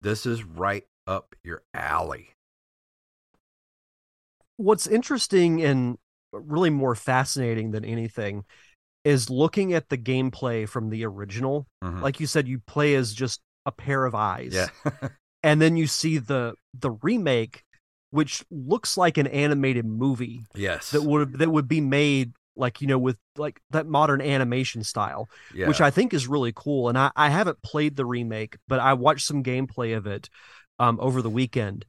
this is right up your alley. What's interesting and really more fascinating than anything is looking at the gameplay from the original. Mm-hmm. Like you said, you play as just a pair of eyes. Yeah. And then you see the the remake, which looks like an animated movie. Yes. That would that would be made like, you know, with like that modern animation style, yeah, which I think is really cool. And I, I haven't played the remake, but I watched some gameplay of it um, over the weekend,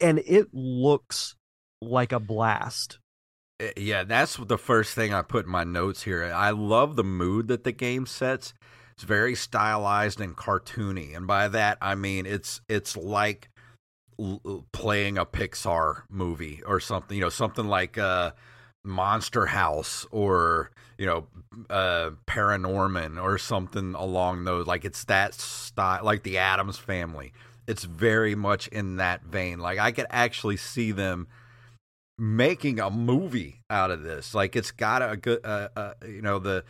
and it looks like a blast. Yeah, that's the first thing I put in my notes here. I love the mood that the game sets. It's very stylized and cartoony, and by that I mean it's it's like l- playing a Pixar movie or something. You know, something like uh, Monster House or, you know, uh, Paranorman or something along those. Like it's that style, like the Addams Family. It's very much in that vein. Like I could actually see them making a movie out of this. Like it's got a good, uh, uh, you know, the.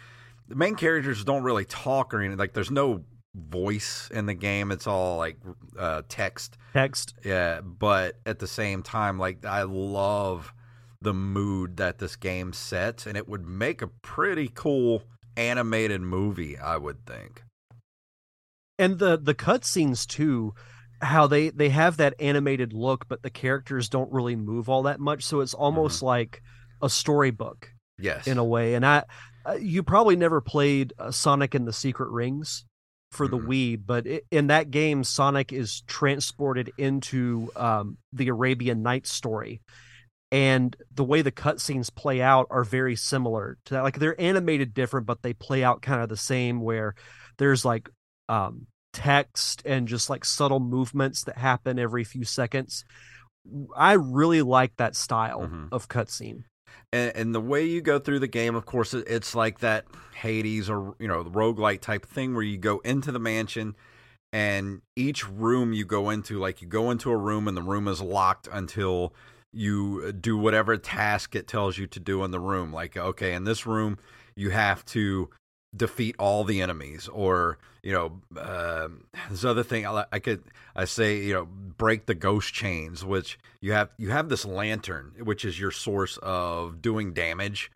The main characters don't really talk or anything. Like, there's no voice in the game. It's all, like, uh, text. Text. Yeah, but at the same time, like, I love the mood that this game sets, and it would make a pretty cool animated movie, I would think. And the, the cutscenes, too, how they, they have that animated look, but the characters don't really move all that much, so it's almost mm-hmm. like a storybook. Yes. In a way, and I... You probably never played uh, Sonic and the Secret Rings for the mm. Wii, but it, in that game, Sonic is transported into um, the Arabian Nights story. And the way the cutscenes play out are very similar to that. Like, they're animated different, but they play out kind of the same, where there's like um, text and just like subtle movements that happen every few seconds. I really like that style mm-hmm. of cutscene. And, and the way you go through the game, of course, it's like that Hades or, you know, the roguelite type thing where you go into the mansion. And each room you go into, like you go into a room and the room is locked until you do whatever task it tells you to do in the room. Like, okay, in this room, you have to defeat all the enemies, or, you know, uh, this other thing I, I could, I say, you know, break the ghost chains, which you have, you have this lantern, which is your source of doing damage.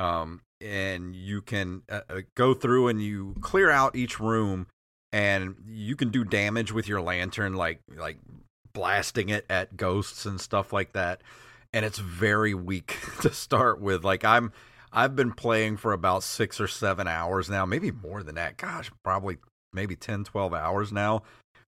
Um, and you can uh, go through and you clear out each room, and you can do damage with your lantern, like, like, blasting it at ghosts and stuff like that. And it's very weak to start with. Like, I'm I've been playing for about six or seven hours now, maybe more than that. Gosh, probably maybe ten, twelve hours now.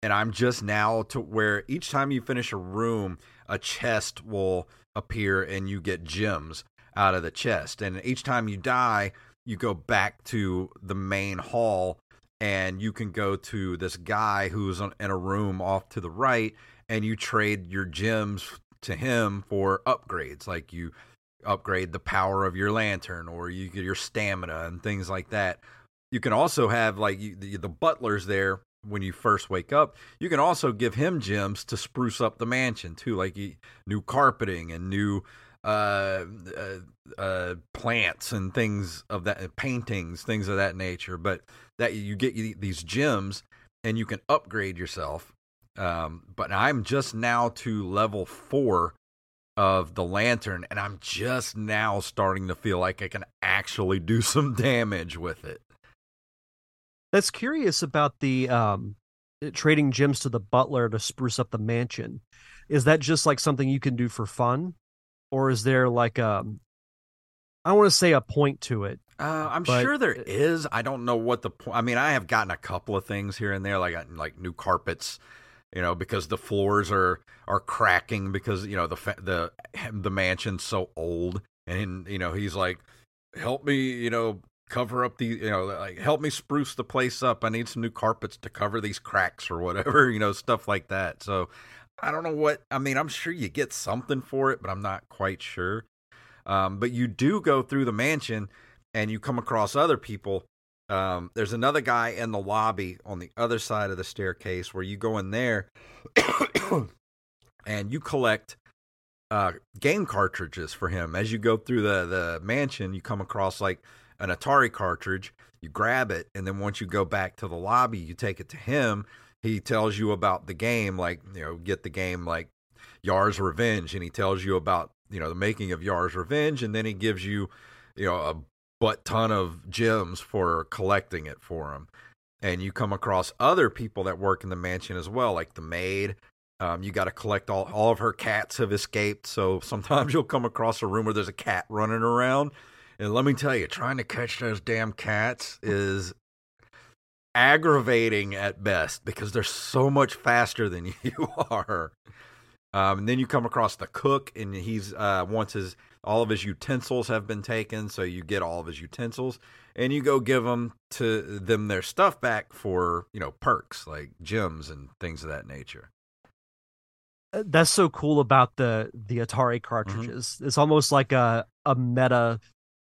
And I'm just now to where each time you finish a room, a chest will appear and you get gems out of the chest. And each time you die, you go back to the main hall and you can go to this guy who's in a room off to the right. And you trade your gems to him for upgrades, like you upgrade the power of your lantern, or you get your stamina and things like that. You can also have, like, you, the, the butler's there when you first wake up. You can also give him gems to spruce up the mansion too, like you, new carpeting and new uh, uh, uh, plants and things of that, paintings, things of that nature. But that you get you, these gems, and you can upgrade yourself. Um, but I'm just now to level four of the lantern, and I'm just now starting to feel like I can actually do some damage with it. That's curious about the um, trading gems to the butler to spruce up the mansion. Is that just like something you can do for fun? Or is there like a, I want to say a point to it? Uh, I'm but, sure there is. I don't know what the point, I mean, I have gotten a couple of things here and there, like like new carpets. You know, because the floors are, are cracking because, you know, the the the mansion's so old, and, you know, he's like, help me, you know, cover up the, you know, like, help me spruce the place up. I need some new carpets to cover these cracks or whatever, you know, stuff like that. So I don't know what, I mean, I'm sure you get something for it, but I'm not quite sure. Um, but you do go through the mansion and you come across other people. Um, there's another guy in the lobby on the other side of the staircase where you go in there and you collect uh, game cartridges for him. As you go through the, the mansion, you come across like an Atari cartridge, you grab it, and then once you go back to the lobby, you take it to him. He tells you about the game, like, you know, get the game like Yar's Revenge, and he tells you about, you know, the making of Yar's Revenge, and then he gives you, you know, a but ton of gems for collecting it for him. And you come across other people that work in the mansion as well, like the maid. Um, you got to collect all, all of her cats have escaped. So sometimes you'll come across a room where there's a cat running around. And let me tell you, trying to catch those damn cats is aggravating at best because they're so much faster than you are. Um, and then you come across the cook, and he's uh, wants his, all of his utensils have been taken, so you get all of his utensils, and you go give them to them their stuff back for, you know, perks like gems and things of that nature. That's so cool about the the Atari cartridges. Mm-hmm. It's almost like a a meta,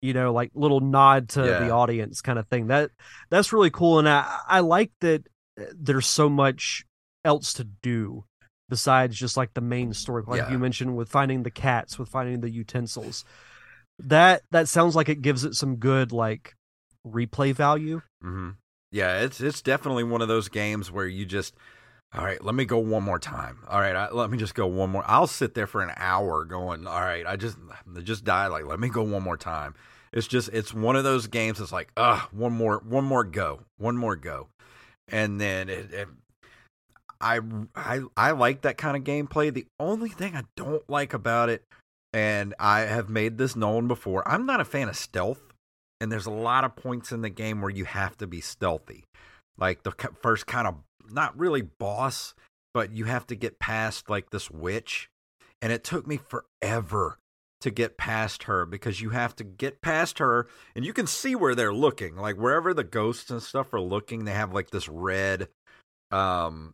you know, like little nod to yeah. the audience kind of thing. That that's really cool, and I I like that there's so much else to do besides just like the main story, like yeah. you mentioned, with finding the cats, with finding the utensils. That that sounds like it gives it some good like replay value. Mm-hmm. Yeah, it's it's definitely one of those games where you just, all right, let me go one more time. All right, I, let me just go one more. I'll sit there for an hour going, all right, I just just died. Like, let me go one more time. It's just it's one of those games that's like, ah, one more, one more go, one more go, and then it. it I, I I like that kind of gameplay. The only thing I don't like about it, and I have made this known before, I'm not a fan of stealth, and there's a lot of points in the game where you have to be stealthy. like the first kind of, not really boss, but you have to get past like this witch. And it took me forever to get past her, because you have to get past her and you can see where they're looking, like wherever the ghosts and stuff are looking, they have like this red, um,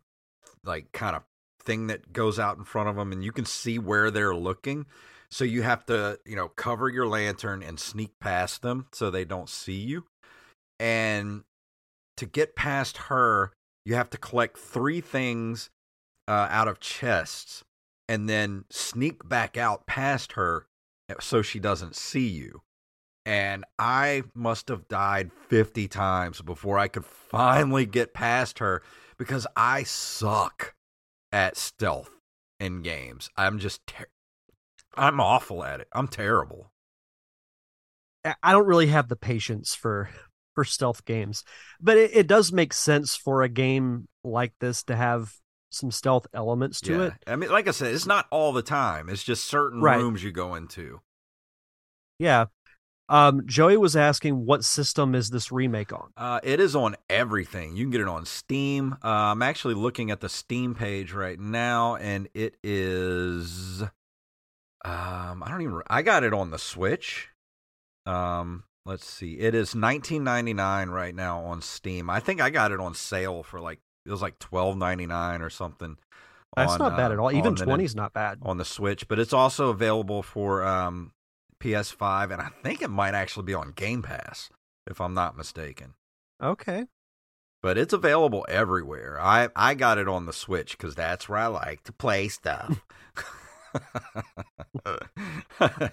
like kind of thing that goes out in front of them, and you can see where they're looking. So you have to, you know, cover your lantern and sneak past them so they don't see you. And to get past her, you have to collect three things uh, out of chests and then sneak back out past her so she doesn't see you. And I must have died fifty times before I could finally get past her, because I suck at stealth in games. I'm just, ter- I'm awful at it. I'm terrible. I don't really have the patience for... for stealth games, but it, it does make sense for a game like this to have some stealth elements to yeah. it. I mean, like I said, it's not all the time. It's just certain right. rooms you go into. Yeah. Um, Joey was asking, what system is this remake on? Uh, it is on everything. You can get it on Steam. Uh, I'm actually looking at the Steam page right now, and it is, um, I don't even, I got it on the Switch. Um, Let's see. It is nineteen ninety-nine right now on Steam. I think I got it on sale for like, it was like twelve ninety-nine or something. That's on, not bad uh, at all. Even twenty is not bad. On the Switch, but it's also available for um, P S five, and I think it might actually be on Game Pass, if I'm not mistaken. Okay. But it's available everywhere. I, I got it on the Switch because that's where I like to play stuff.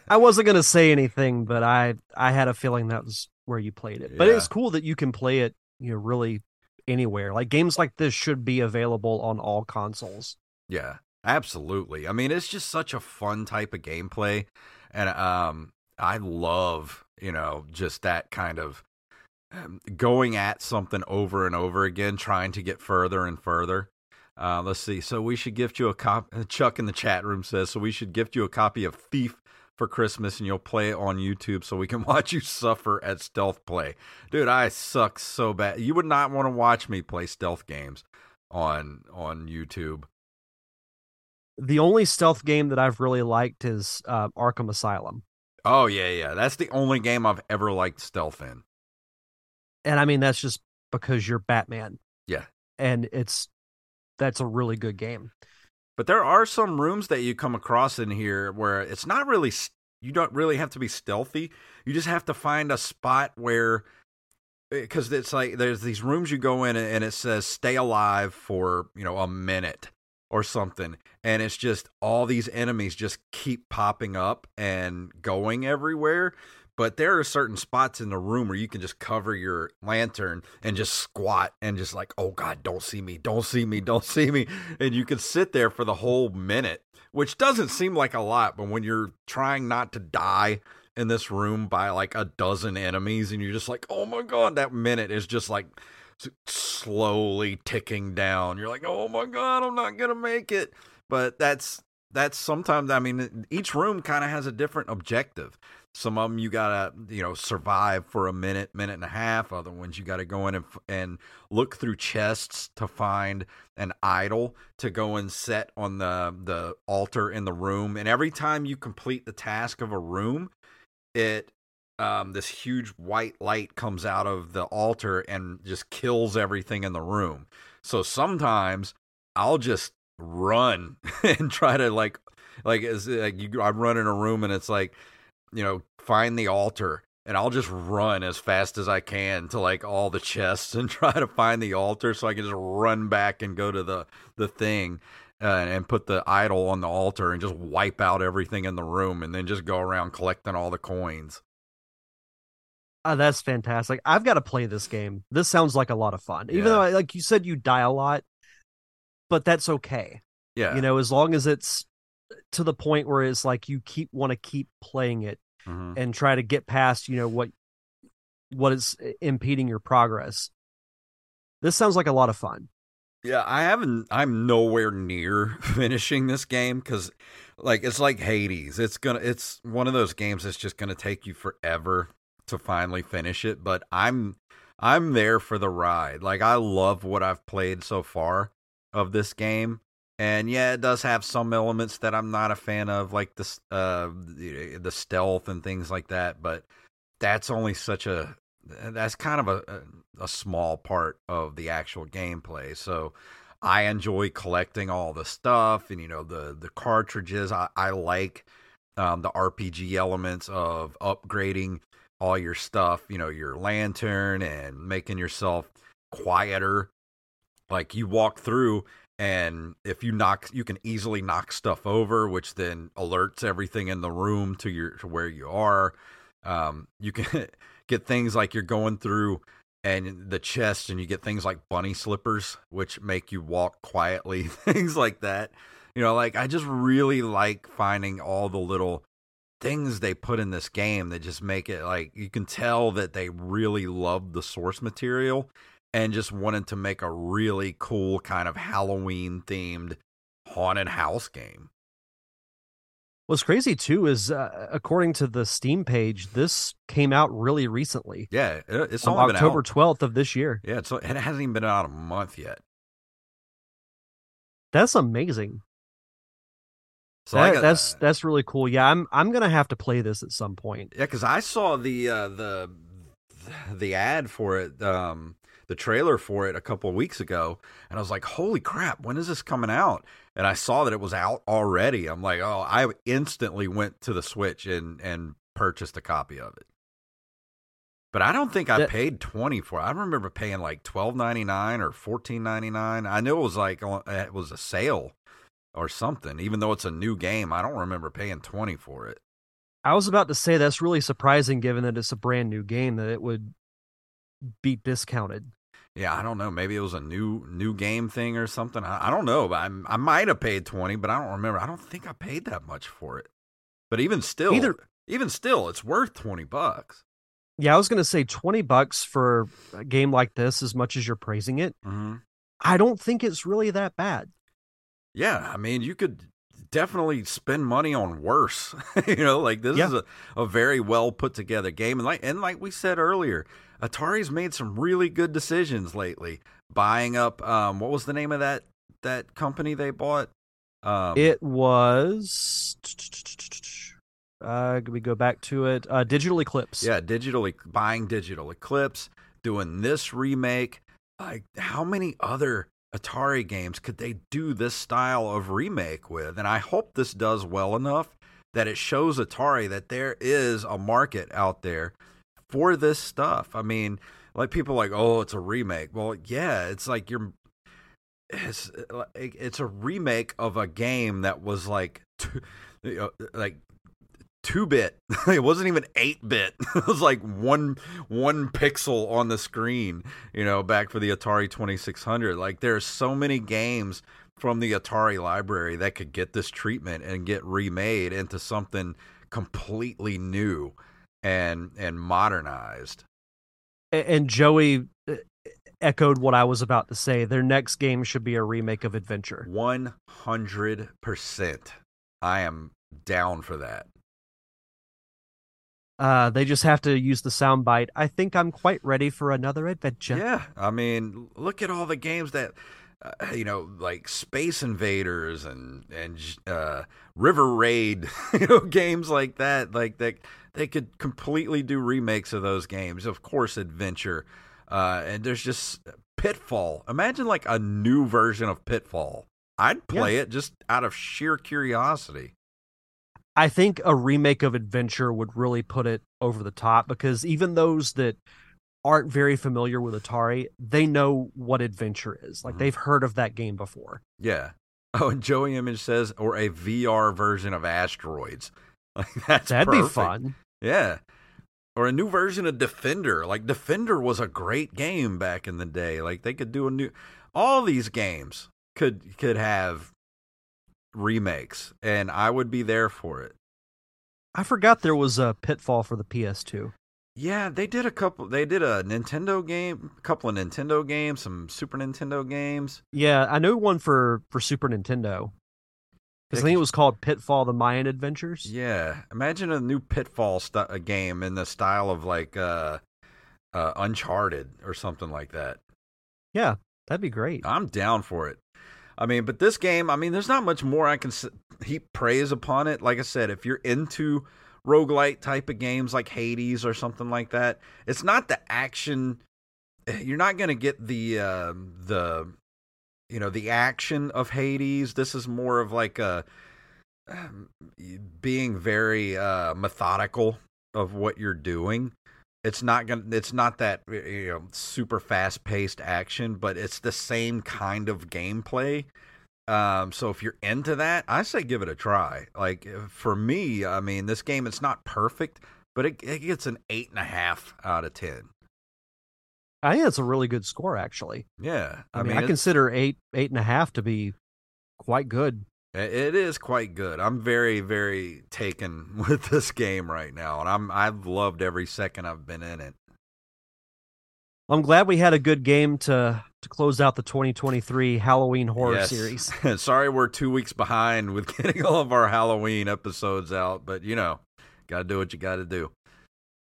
I wasn't going to say anything, but I, I had a feeling that was where you played it. But yeah. It's cool that you can play it, you know, really anywhere. Like, games like this should be available on all consoles. Yeah, absolutely. I mean, it's just such a fun type of gameplay. And um, I love, you know, just that kind of um, going at something over and over again, trying to get further and further. Uh, let's see. So we should gift you a copy. Chuck in the chat room says, so we should gift you a copy of Thief for Christmas, and you'll play it on YouTube so we can watch you suffer at stealth play. Dude, I suck so bad. You would not want to watch me play stealth games on on YouTube. The only stealth game that I've really liked is uh, Arkham Asylum. Oh, yeah, yeah. That's the only game I've ever liked stealth in. And I mean, that's just because you're Batman. Yeah. And it's... that's a really good game. But there are some rooms that you come across in here where it's not really, you don't really have to be stealthy. You just have to find a spot where, because it's like, there's these rooms you go in and it says stay alive for, you know, a minute or something. And it's just all these enemies just keep popping up and going everywhere. But there are certain spots in the room where you can just cover your lantern and just squat and just like, oh, God, don't see me, don't see me, don't see me. And you can sit there for the whole minute, which doesn't seem like a lot. But when you're trying not to die in this room by like a dozen enemies and you're just like, oh, my God, that minute is just like slowly ticking down. You're like, oh, my God, I'm not going to make it. But that's that's sometimes, I mean, each room kind of has a different objective. Some of them you gotta, you know, survive for a minute, minute and a half. Other ones you gotta go in and and look through chests to find an idol to go and set on the the altar in the room. And every time you complete the task of a room, it um, this huge white light comes out of the altar and just kills everything in the room. So sometimes I'll just run and try to like like as like you, I run in a room and it's like, you know, find the altar, and I'll just run as fast as I can to like all the chests and try to find the altar so I can just run back and go to the, the thing uh, and put the idol on the altar and just wipe out everything in the room and then just go around collecting all the coins. Oh, that's fantastic. I've got to play this game. This sounds like a lot of fun, even yeah. though, like you said, you die a lot, but that's okay. Yeah. You know, as long as it's to the point where it's like, you keep want to keep playing it mm-hmm. and try to get past, you know, what, what is impeding your progress. This sounds like a lot of fun. Yeah. I haven't, I'm nowhere near finishing this game. Cause like, it's like Hades. It's gonna, it's one of those games that's just going to take you forever to finally finish it. But I'm, I'm there for the ride. Like, I love what I've played so far of this game. And yeah, it does have some elements that I'm not a fan of, like the, uh, the, the stealth and things like that. But that's only such a, that's kind of a, a small part of the actual gameplay. So I enjoy collecting all the stuff and, you know, the, the cartridges. I, I like um, the R P G elements of upgrading all your stuff, you know, your lantern and making yourself quieter. Like, you walk through and if you knock, you can easily knock stuff over, which then alerts everything in the room to your, to where you are. Um, you can get things like you're going through and the chest and you get things like bunny slippers, which make you walk quietly, things like that. You know, like, I just really like finding all the little things they put in this game that just make it, like, you can tell that they really loved the source material and just wanted to make a really cool kind of Halloween themed haunted house game. What's crazy too is uh, according to the Steam page, this came out really recently. Yeah, it's on October twelfth of this year. Yeah, so it hasn't even been out a month yet. That's amazing. So that, got, that's that's really cool. Yeah, I'm I'm gonna have to play this at some point. Yeah, because I saw the uh, the the ad for it, um, the trailer for it a couple of weeks ago, and I was like, "Holy crap! When is this coming out?" And I saw that it was out already. I'm like, "Oh!" I instantly went to the Switch and and purchased a copy of it. But I don't think I that, paid twenty for it. I remember paying like twelve ninety-nine or fourteen ninety-nine. I knew it was like it was a sale or something, even though it's a new game. I don't remember paying twenty for it. I was about to say that's really surprising, given that it's a brand new game, that it would be discounted. Yeah, I don't know. Maybe it was a new new game thing or something. I, I don't know. But I I might have paid twenty, but I don't remember. I don't think I paid that much for it. But even still, Either, even still, it's worth twenty bucks. Yeah, I was gonna say twenty bucks for a game like this, as much as you're praising it, mm-hmm. I don't think it's really that bad. Yeah, I mean, you could definitely spend money on worse. You know, like this yeah. is a, a very well put together game. And like and like we said earlier, Atari's made some really good decisions lately. Buying up, um, what was the name of that that company they bought? Um, it was. Uh, can we go back to it? Uh, Digital Eclipse. Yeah, digital e- buying Digital Eclipse, doing this remake. Like, how many other Atari games could they do this style of remake with? And I hope this does well enough that it shows Atari that there is a market out there for this stuff. I mean, like, people are like, oh, it's a remake. Well, yeah, it's like you're it's, it's a remake of a game that was like two, you know, like two-bit. It wasn't even eight-bit. It was like one one pixel on the screen, you know, back for the Atari twenty-six hundred. Like, there are so many games from the Atari library that could get this treatment and get remade into something completely new and and modernized. And, and Joey echoed what I was about to say. Their next game should be a remake of Adventure. one hundred percent. I am down for that. Uh, they just have to use the soundbite. I think I'm quite ready for another adventure. Yeah, I mean, look at all the games that, uh, you know, like Space Invaders and and uh, River Raid, you know, games like that. Like that, they, they could completely do remakes of those games. Of course, Adventure, uh, and there's just Pitfall. Imagine like a new version of Pitfall. I'd play yeah. it just out of sheer curiosity. I think a remake of Adventure would really put it over the top, because even those that aren't very familiar with Atari, they know what Adventure is. Like, mm-hmm. they've heard of that game before. Yeah. Oh, and Joey Image says, or a V R version of Asteroids. Like, that's That'd perfect. Be fun. Yeah. Or a new version of Defender. Like, Defender was a great game back in the day. Like, they could do a new... All these games could could have... remakes, and I would be there for it. I forgot there was a Pitfall for the P S two. Yeah, they did a couple. They did a Nintendo game, a couple of Nintendo games, some Super Nintendo games. Yeah, I know one for for Super Nintendo. I think it was called Pitfall: The Mayan Adventures. Yeah, imagine a new Pitfall st- a game in the style of like uh, uh, Uncharted or something like that. Yeah, that'd be great. I'm down for it. I mean, but this game, I mean, there's not much more I can heap praise upon it. Like I said, if you're into roguelite type of games like Hades or something like that, it's not the action. You're not going to get the uh, the you know the action of Hades. This is more of like a um, being very uh, methodical of what you're doing. It's not gonna. It's not that you know super fast paced action, but it's the same kind of gameplay. Um, so if you're into that, I say give it a try. Like for me, I mean, this game, it's not perfect, but it, it gets an eight and a half out of ten. I think that's a really good score, actually. Yeah, I, I mean, mean I consider eight eight and a half to be quite good. It is quite good. I'm very, very taken with this game right now, and I'm I've loved every second I've been in it. I'm glad we had a good game to to close out the twenty twenty-three Halloween horror yes. series. Sorry we're two weeks behind with getting all of our Halloween episodes out, but you know, gotta do what you gotta do.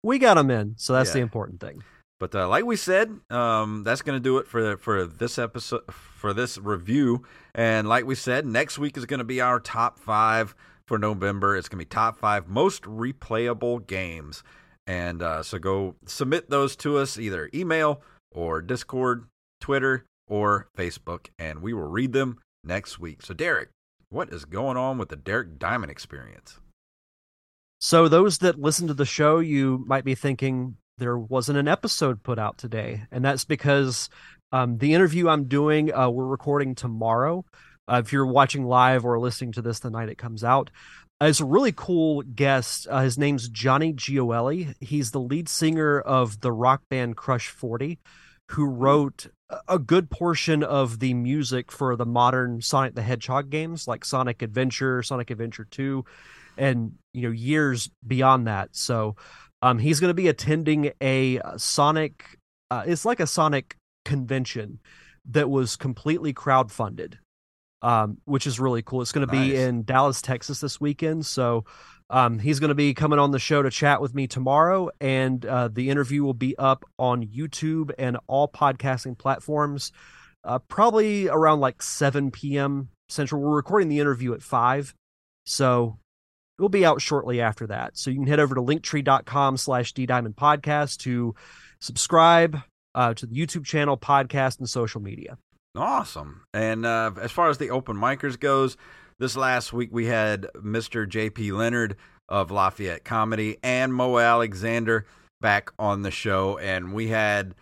We got them in, so that's yeah. the important thing. But uh, like we said, um, that's going to do it for for this episode, for this review. And like we said, next week is going to be our top five for November. It's going to be top five most replayable games. And uh, so go submit those to us, either email or Discord, Twitter, or Facebook. And we will read them next week. So Derek, what is going on with the Derek Diamond Experience? So those that listen to the show, you might be thinking, there wasn't an episode put out today, and that's because um, the interview I'm doing, uh, we're recording tomorrow. Uh, if you're watching live or listening to this the night it comes out, uh, it's a really cool guest. Uh, his name's Johnny Gioeli. He's the lead singer of the rock band Crush forty, who wrote a good portion of the music for the modern Sonic the Hedgehog games, like Sonic Adventure, Sonic Adventure two, and you know years beyond that. So. Um, he's going to be attending a Sonic, uh, it's like a Sonic convention that was completely crowdfunded, um, which is really cool. It's going to nice. be in Dallas, Texas this weekend. So um, he's going to be coming on the show to chat with me tomorrow. And uh, the interview will be up on YouTube and all podcasting platforms, uh, probably around like seven p.m. Central. We're recording the interview at five. So it'll be out shortly after that. So you can head over to linktree.com slash ddiamondpodcast to subscribe uh, to the YouTube channel, podcast, and social media. Awesome. And uh, as far as the open micers goes, this last week we had Mister J P Leonard of Lafayette Comedy and Mo Alexander back on the show. And we had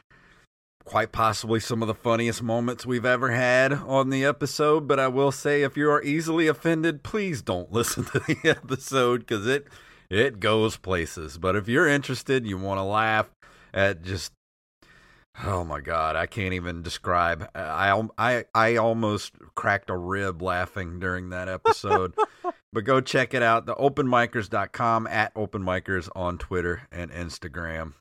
quite possibly some of the funniest moments we've ever had on the episode, but I will say if you are easily offended, please don't listen to the episode because it it goes places. But if you're interested, you want to laugh at just, oh my God, I can't even describe. I, I, I almost cracked a rib laughing during that episode, but go check it out. The open micers dot com, at openmicers on Twitter and Instagram.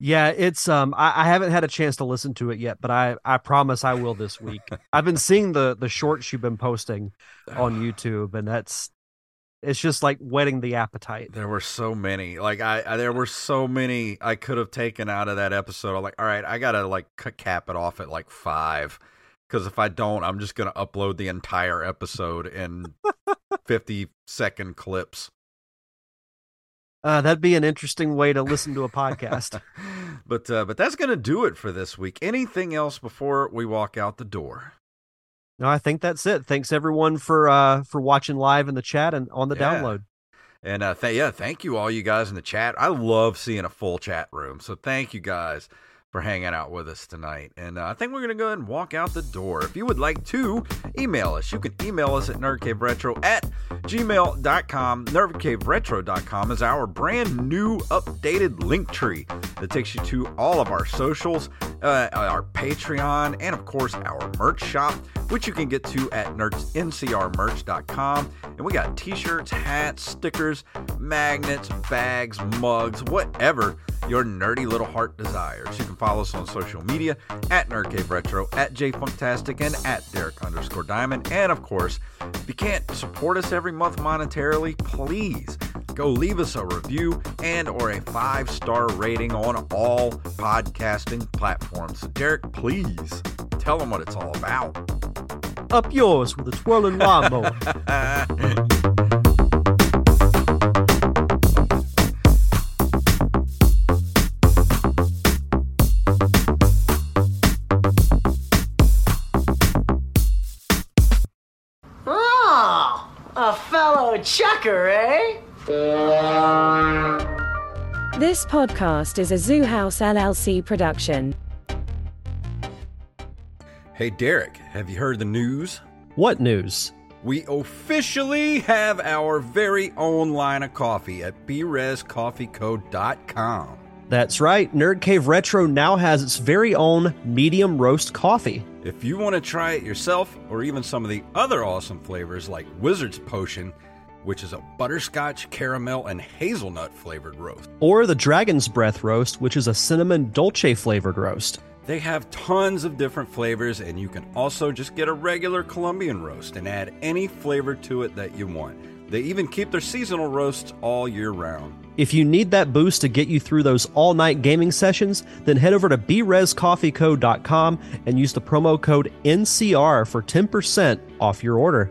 Yeah, it's um I, I haven't had a chance to listen to it yet, but I, I promise I will this week. I've been seeing the the shorts you've been posting on YouTube, and that's it's just like whetting the appetite. There were so many. Like I, I there were so many I could have taken out of that episode. I'm like, all right, I got to like cap it off at like five, cuz if I don't, I'm just going to upload the entire episode in fifty second clips. Uh, that'd be an interesting way to listen to a podcast. but uh, but that's going to do it for this week. Anything else before we walk out the door? No, I think that's it. Thanks, everyone, for uh, for watching live in the chat and on the yeah. download. And, uh, th- yeah, thank you all you guys in the chat. I love seeing a full chat room. So thank you guys for hanging out with us tonight. And uh, I think we're going to go ahead and walk out the door. If you would like to email us, you can email us at nerdcaveretro at gmail dot com. nerdcaveretro dot com is our brand new updated link tree that takes you to all of our socials, uh, our Patreon, and of course our merch shop, which you can get to at nerd n c r merch dot com. And we got t-shirts, hats, stickers, magnets, bags, mugs, whatever your nerdy little heart desires. You can follow us on social media at nerdcaveretro, at jfunktastic, and at Derek underscore Diamond. And of course, if you can't support us every month monetarily, please go leave us a review and or a five-star rating on all podcasting platforms. Derek, please tell them what it's all about. Up yours with a twirling lawnmower. Chucker, eh? This podcast is a Zoo House L L C production. Hey, Derek, have you heard the news? What news? We officially have our very own line of coffee at b res coffee co dot com. That's right. Nerd Cave Retro now has its very own medium roast coffee. If you want to try it yourself, or even some of the other awesome flavors like Wizard's Potion, which is a butterscotch, caramel, and hazelnut flavored roast. Or the Dragon's Breath roast, which is a cinnamon dolce flavored roast. They have tons of different flavors, and you can also just get a regular Colombian roast and add any flavor to it that you want. They even keep their seasonal roasts all year round. If you need that boost to get you through those all-night gaming sessions, then head over to b res coffee co dot com and use the promo code N C R for ten percent off your order.